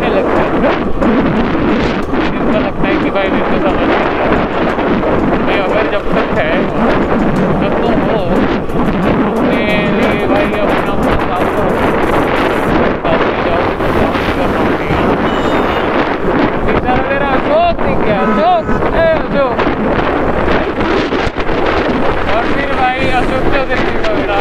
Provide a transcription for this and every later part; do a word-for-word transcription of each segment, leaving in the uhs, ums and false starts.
करने लगता है, जिसको लगता है कि भाई मेरे को समझ नहीं। मैं अगर जब तक है जब तुम हो अपने लिए भाई अपना साथ हो साथ में जाओ करना वगैरह जोक नहीं किया जोक जोक और फिर भाई अशोक चौधरी वगैरह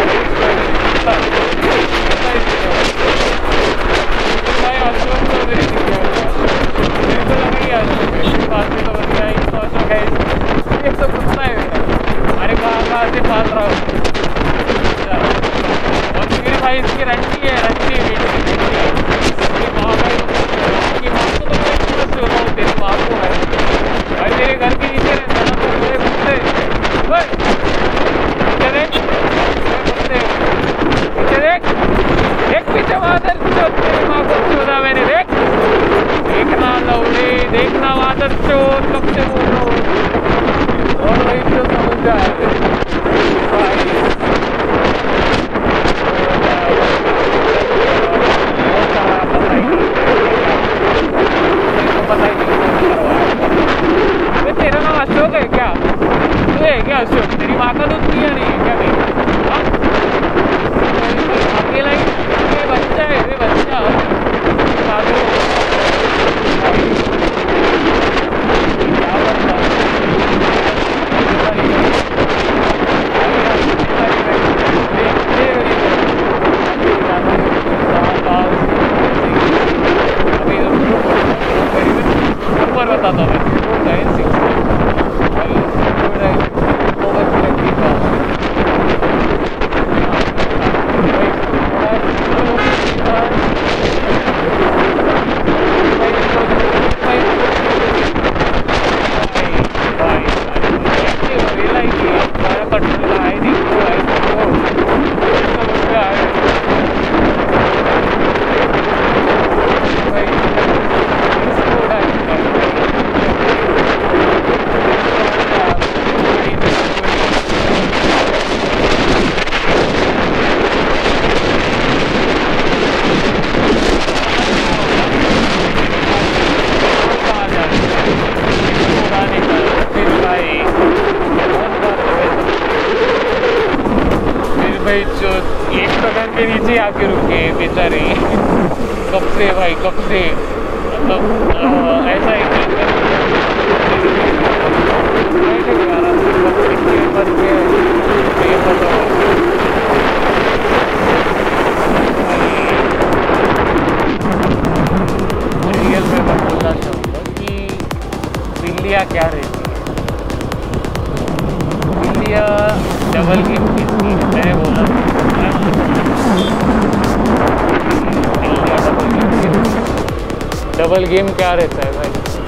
डबल गेम क्या रहता है भाई,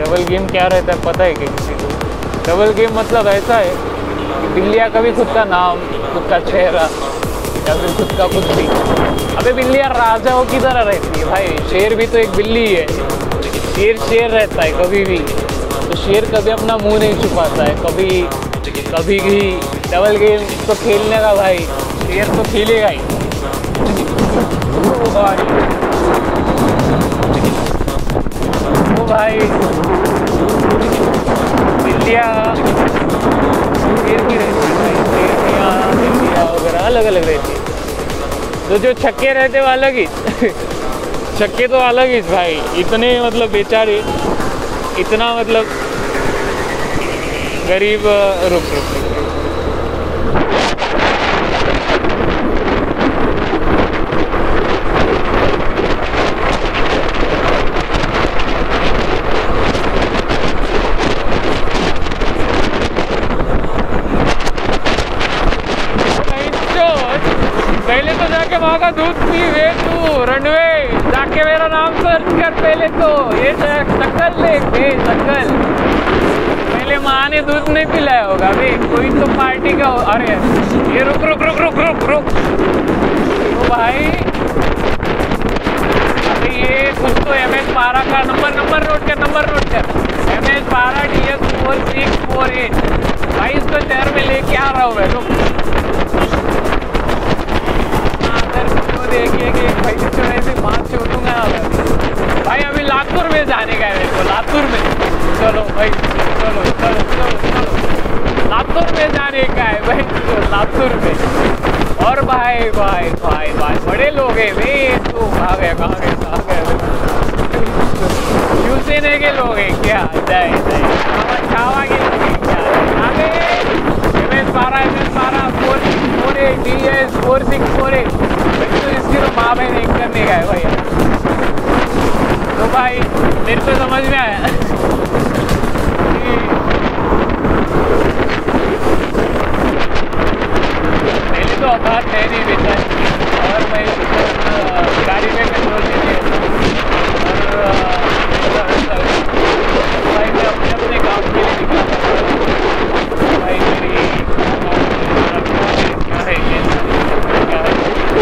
डबल गेम क्या रहता है पता है कि किसी को? डबल गेम मतलब ऐसा है कि बिल्लिया कभी खुद का नाम, खुद का चेहरा या फिर खुद का कुछ भी। अबे बिल्लिया राजाओं की तरह रहती है भाई, शेर भी तो एक बिल्ली है, शेर शेर रहता है कभी भी। तो शेर कभी अपना मुंह नहीं छुपाता है कभी कभी भी। डबल गेम तो खेलने का भाई, शेर तो खेलेगा ही भाई। बिल्लिया शेर की रहती है भाई, शेरियाँ बिल्लियाँ वगैरह अलग अलग रहती है। तो जो छक्के रहते वो अलग ही छक्के तो अलग ही भाई, इतने मतलब बेचारे, इतना मतलब गरीब। रुक रुक दूध पी वे तू रनवे जाके मेरा नाम सर्च कर पहले तो। ये शक्ल देख बे शक्ल, पहले माँ ने दूध नहीं पिलाया होगा बे, कोई तो पार्टी का। अरे ये रुक रुक रुक रुक रुक रुक तो भाई अभी ये कुछ तो एम एस बारह का नंबर नंबर नोट कर, नंबर नोट कर एम एस बारह D S four six four eight भाई, इसको शहर में लेके आ रहा हूँ मैं। रुक देखिए कि भाई से मास्क छोड़ूंगा। में जाने का है मेरे को, लातूर में। चलो भाई चलो चलो चलो चलो लातूर में जाने का है भाई, लातूर में। और भाई भाई भाई भाई बड़े लोग हैं वे तो, कहाँ गए कहाँ गए कहाँ गए शिवसेना के लोग हैं क्या? जय जय छावा के लोग हैं क्या? आगे एम एस बारह एम एस बारह four six four eight D S four six four eight तो इसकी तो माँ बहन एक करने का है भाई। तो भाई मेरे को समझ में आया पहले तो आभार है नहीं बेटा, और मैं गाड़ी में कंट्रोल नहीं देता, और भाई मैं अपने अपने काम के लिए निकला था भाई। मेरी क्या है ये क्या है, और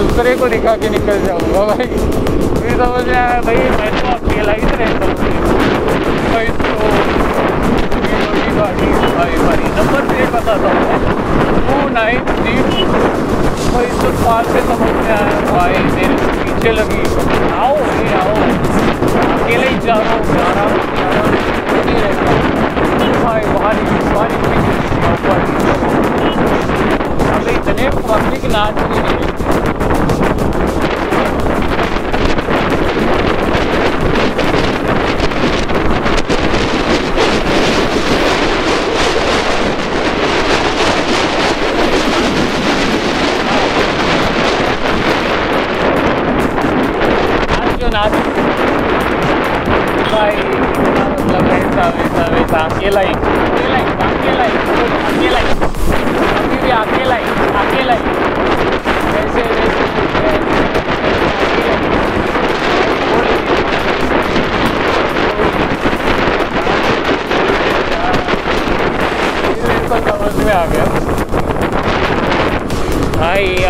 दूसरे को दिखा के निकल जाऊंगा भाई। फिर समझ में आया भाई मैं तो अकेला ही रहता हूँ भाई, तो भाई भाई नंबर प्लेट बताता हूँ टू नाइन थ्री भाई। तो पास से समझ में आया भाई, मेरे पीछे लगी आओ ये आओ, अकेले ही जा रहा हूँ जा रहा हूँ नहीं रहता भाई। वहाँ भारी अभी इतने पब्लिक नाच नहीं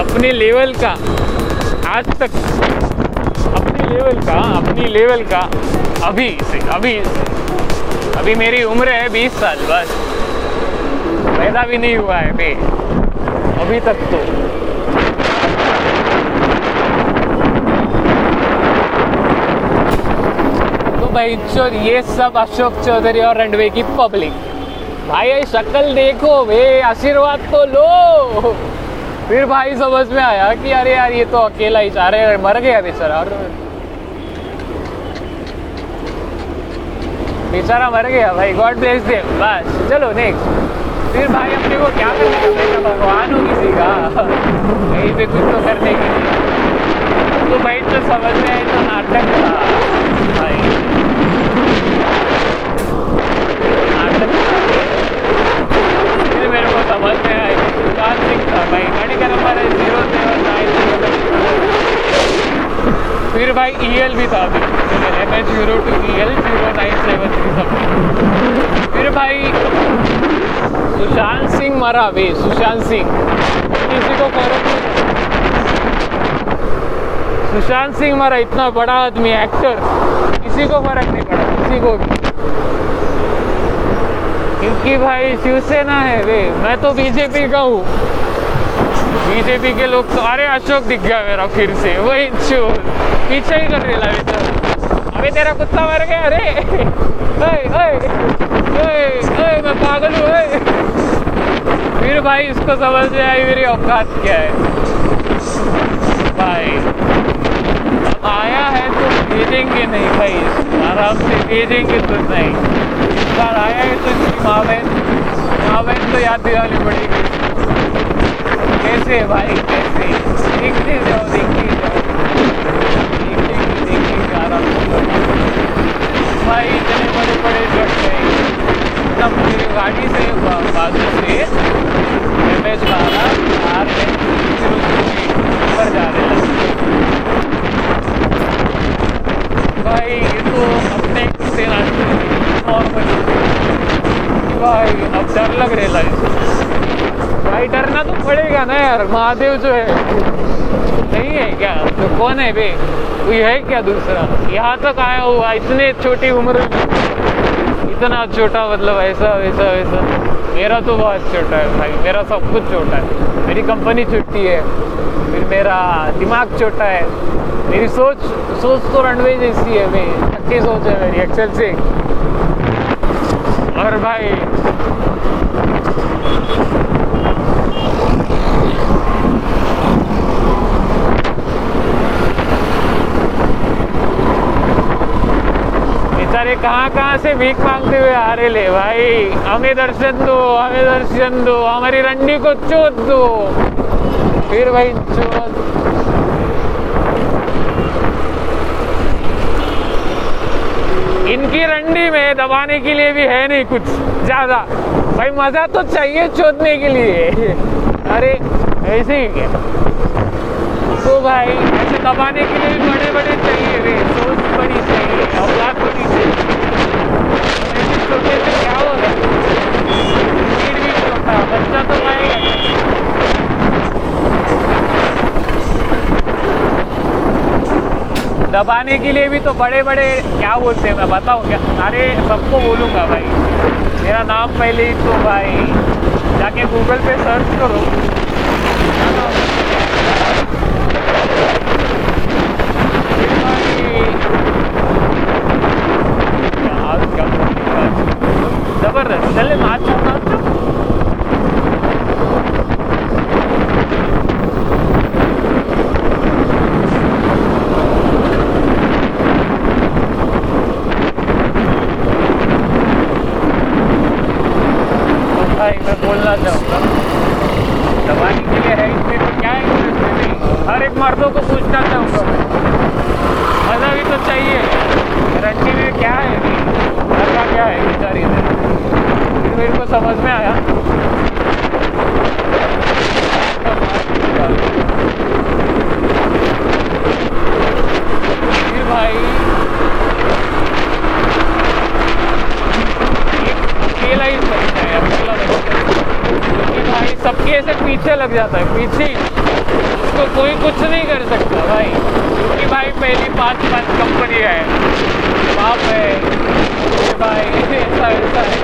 अपने लेवल का, आज तक अपने लेवल का अपनी लेवल का अभी से अभी से, अभी मेरी उम्र है बीस साल बस, पैदा भी नहीं हुआ है बे अभी तक तो। तो भाई चोर ये सब अशोक चौधरी और रंडवे की पब्लिक भाई, शक्ल देखो बे, आशीर्वाद तो लो। फिर भाई समझ में आया कि अरे यार ये तो अकेला ही जा रहे, मर गया बेचारा, बेचारा मर गया भाई, गॉड ब्लेस देम। बस चलो नेक्स्ट। फिर भाई अपने को क्या करना है, भगवान हो किसी का कहीं पे कुछ तो करने के लिए। तो भाई तो समझ में आया तो नाटक था भाई, नाटक था। फिर मेरे को समझ में आया भाई गाड़ी का नंबर है जीरो सेवन नाइन सेवन। फिर भाई ईएल भी था अभी M H zero two EL zero nine seven three. फिर भाई सुशांत सिंह मरा भी, सुशांत सिंह किसी को करो, सुशांत सिंह मरा, इतना बड़ा आदमी एक्टर, किसी को फर्क नहीं पड़ा किसी को भी, क्योंकि भाई शिवसेना है वे, मैं तो बीजेपी का हूँ। बीजेपी के लोग तो अरे अशोक दिख गया मेरा फिर से, वही चोर पीछे ही कर रहा बेचारा, अबे तेरा कुत्ता मर गया, अरे ओए ओए ओए ओए मैं पागल हूँ ओए। फिर भाई इसको समझ में आई मेरी औकात क्या है भाई, आया है तो भेजेंगे नहीं भाई, आराम से भेजेंगे तो नहीं, इस बार आया है तो माँ बहन माँ बहन तो याद दिलानी पड़ेगी। कैसे भाई कैसे देखते जाओ देखते जाओ देखते देखते जा रहा भाई, इतने बड़े बड़े ट्रक गए मेरी गाड़ी से बाजू से डैमेज मारा, कार में ऊपर जा रहे हैं भाई, ये तो अपने से रास्ते नॉर्मल भाई, अब डर लग रहा है भाई, डरना तो पड़ेगा ना यार, महादेव जो है नहीं है क्या, तो कौन है बे, कोई है क्या दूसरा, यहाँ तक आया हुआ इतने छोटी उम्र में, इतना छोटा मतलब ऐसा वैसा वैसा, मेरा तो बहुत छोटा है भाई, मेरा सब कुछ छोटा है, मेरी कंपनी छोटी है, फिर मेरा दिमाग छोटा है, मेरी सोच सोच तो रनवे जैसी है, मेरी अच्छी सोच है मेरी एक्सेल से, और भाई अरे कहाँ कहाँ से भीख मांगते हुए आ रहे ले भाई, हमें दर्शन दो हमें दर्शन दो, हमारी रंडी को चोट दो, फिर भाई चोट इनकी रंडी में दबाने के लिए भी है नहीं कुछ ज्यादा भाई, मजा तो चाहिए चोटने के लिए, अरे ऐसे ही क्या तो भाई, ऐसे दबाने के लिए भी बड़े बड़े चाहिए रे, सोच बड़ी चाहिए, औलाद बड़ी चाहिए, ऐसे छोटे से क्या होगा, फिर भी छोटा बच्चा तो आएगा। दबाने के लिए भी तो बड़े बड़े क्या बोलते हैं, मैं बताऊँ क्या, अरे सबको बोलूँगा भाई, मेरा नाम पहले ही तो भाई जाके गूगल पे सर्च करो, जबरदस्त चले नाच बोलना चाहूँगा। दबाने के लिए है इसमें तो क्या इंटरेस्ट नहीं, हर एक मर्दों को पूछना चाहूँगा मज़ा भी तो चाहिए, रंजी में क्या है मजा क्या है बेचारी में, फिर मेरे को समझ में आया फिर भाई अकेला ही सही है अकेला नहीं भाई, सबके ऐसे पीछे लग जाता है, पीछे उसको कोई कुछ नहीं कर सकता भाई, क्योंकि भाई पहली पाँच पाँच कंपनी है, बाप है भाई, ऐसा ऐसा है,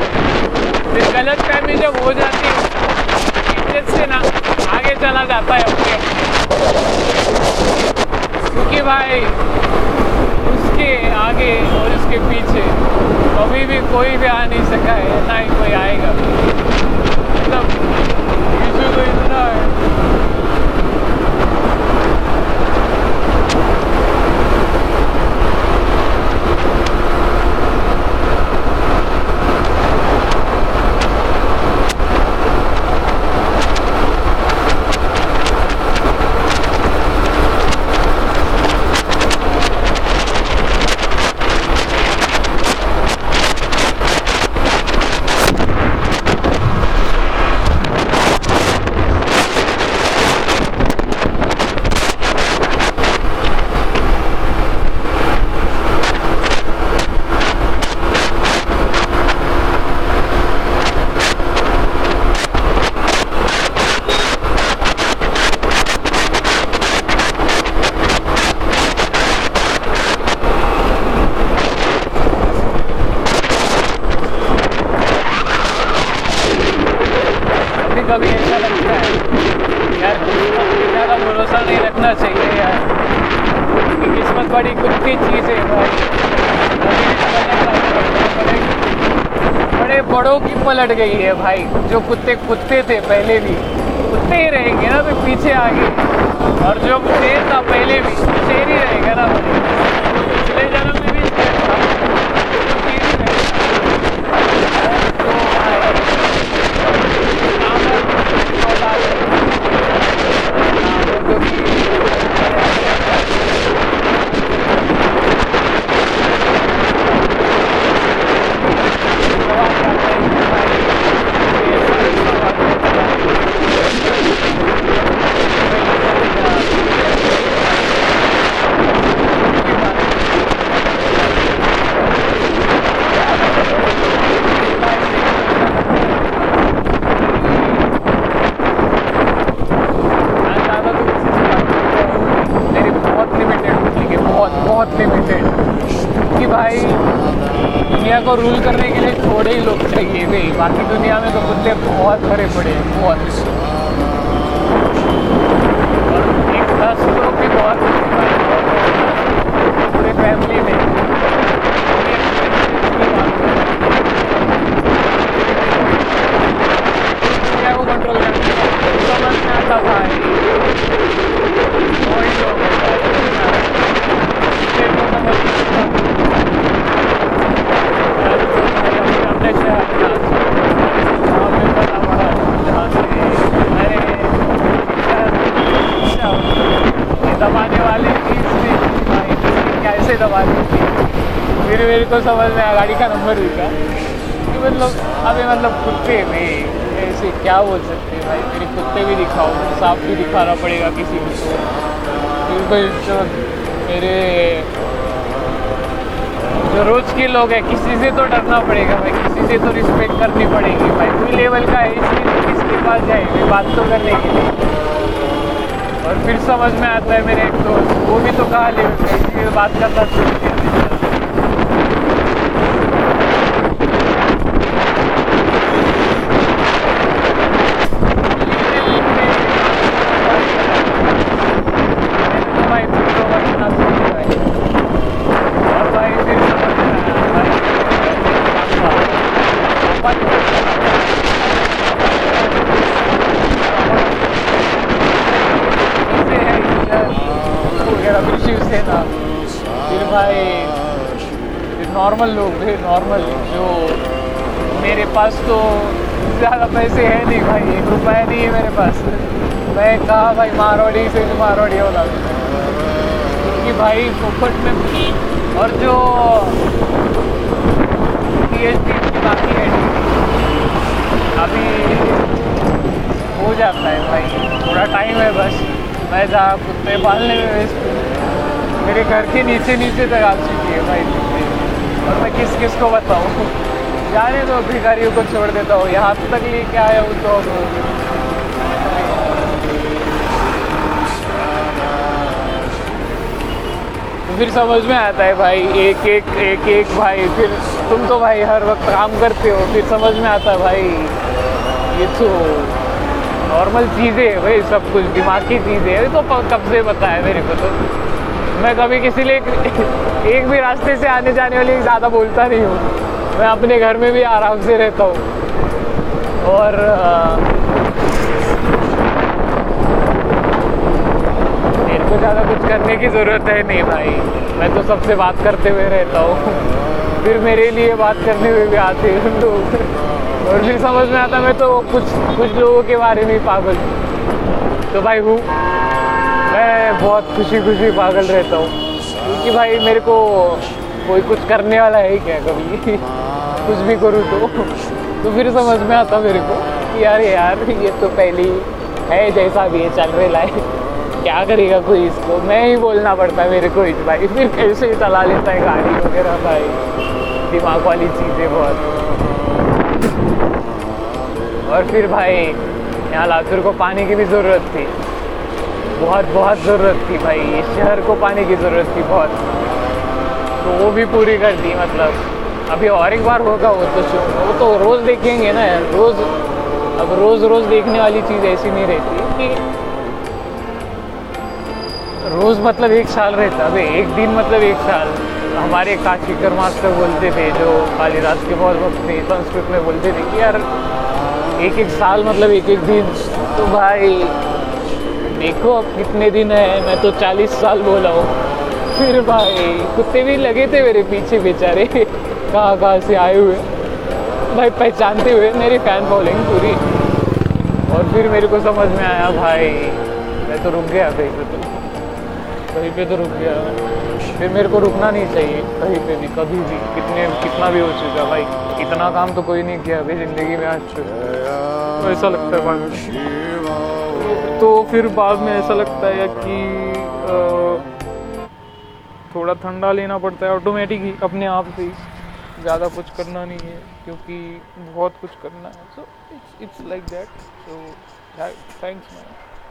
फिर गलत फैमिली जब हो जाती है इज्जत से ना आगे चला जाता है अपने, क्योंकि भाई उसके आगे और उसके पीछे कभी भी कोई भी आ नहीं सका है, ना ही कोई आएगा, मतलब इशू तो इतना है। बड़ी खुद की चीज़ है भाई, बड़े बड़ों की पलट गई है भाई। जो कुत्ते कुत्ते थे पहले भी कुत्ते ही रहेंगे ना, तो पीछे आगे, और जो शेर था पहले भी शेर ही रहेगा ना। पिछले जन्म में भी शेर था, को रूल करने के लिए थोड़े ही लोग चाहिए भाई। बाकी दुनिया में तो कुत्ते बहुत भरे पड़े हैं, बहुत। और एक दस लोग भी बहुत पूरे फैमिली में दुनिया को कंट्रोल करने समझ में आता था। वही लोग मेरे को समझ में आया, गाड़ी का नंबर भी था कि मतलब अभी मतलब कुत्ते में ऐसे क्या बोल सकते हैं भाई। मेरे कुत्ते भी दिखाओ, सांप भी दिखाना पड़ेगा किसी को, बिल्कुल। जो मेरे जो रोज के लोग हैं, किसी से तो डरना पड़ेगा भाई, किसी से तो रिस्पेक्ट करनी पड़ेगी भाई। कोई लेवल का है इसलिए किसके पास जाएंगे बात तो करने के लिए। और फिर समझ में आता है मेरे एक दोस्त, वो भी तो कहा लेवल का, इसलिए बात करना। नॉर्मल लोग थे, नॉर्मल जो मेरे पास तो ज़्यादा पैसे है नहीं भाई, एक रुपया नहीं है मेरे पास। मैं कहा भाई मारवाड़ी से मारवाड़ी हो रहा, क्योंकि भाई फोकट में। और जो पी एच डी बाकी है अभी हो जाता है भाई, थोड़ा टाइम है बस। मैं जहाँ कुत्ते पालने में मेरे घर के नीचे नीचे तक आ चुकी है भाई, और मैं किस किस को बताऊँ। जाने दो, भिखारियों को छोड़ देता हूँ, यहाँ तक लेके आया हूँ। तो फिर समझ में आता है भाई, एक एक एक एक भाई। फिर तुम तो भाई हर वक्त काम करते हो, फिर समझ में आता है भाई ये तो नॉर्मल चीज़ें है भाई, सब कुछ दिमाग की चीज़ें है। तो कब से पता है मेरे को, तो मैं कभी किसी लिए एक भी रास्ते से आने जाने वाले ज़्यादा बोलता नहीं हूँ। मैं अपने घर में भी आराम से रहता हूँ। और मेरे को ज़्यादा कुछ करने की ज़रूरत है नहीं भाई, मैं तो सबसे बात करते हुए रहता हूँ। फिर मेरे लिए बात करने हुए भी आते हैं लोग, और फिर समझ में आता मैं तो कुछ कुछ लोगों के बारे में पागल तो भाई हूँ। मैं बहुत खुशी खुशी पागल रहता हूँ, क्योंकि भाई मेरे को कोई कुछ करने वाला है क्या कभी कुछ भी करूँ तो तो फिर समझ में आता मेरे को कि यार यार ये तो पहले है, जैसा भी है चल रहा है, क्या करेगा कोई इसको। मैं ही बोलना पड़ता है मेरे को भाई, फिर कैसे चला लेता है गाड़ी वगैरह भाई। दिमाग वाली चीज़ें बहुत। और फिर भाई यहाँ लातूर को पानी की भी ज़रूरत थी, बहुत बहुत ज़रूरत थी भाई। इस शहर को पानी की ज़रूरत थी बहुत, तो वो भी पूरी कर दी। मतलब अभी और एक बार होगा वो तो शो, वो तो रोज़ देखेंगे ना यार, रोज़। अब रोज़ रोज़ देखने वाली चीज़ ऐसी नहीं रहती कि रोज़ मतलब एक साल रहता, अभी एक दिन मतलब एक साल। हमारे काशीकर मास्टर बोलते थे, जो कालिदास के बहुत वक्त थे, संस्कृत में बोलते थे कि यार एक एक साल मतलब एक एक दिन। तो भाई देखो अब कितने दिन है, मैं तो चालीस साल बोला हूँ। फिर भाई कुत्ते भी लगे थे मेरे पीछे बेचारे, कहाँ कहाँ से आए हुए भाई, पहचानते हुए मेरी फैन फॉलोइंग पूरी। और फिर मेरे को समझ में आया भाई मैं तो रुक गया कहीं पे, तो कहीं पे तो रुक गया। फिर मेरे को रुकना नहीं चाहिए कहीं पे भी, कभी भी, कितने कितना भी हो चुका भाई, इतना काम तो कोई नहीं किया अभी ज़िंदगी में आज तक, तो ऐसा लगता है भाई। तो फिर बाद में ऐसा लगता है कि आ, थोड़ा ठंडा लेना पड़ता है ऑटोमेटिक ही, अपने आप से, ज़्यादा कुछ करना नहीं है क्योंकि बहुत कुछ करना है। So it's it's like that. So thanks man.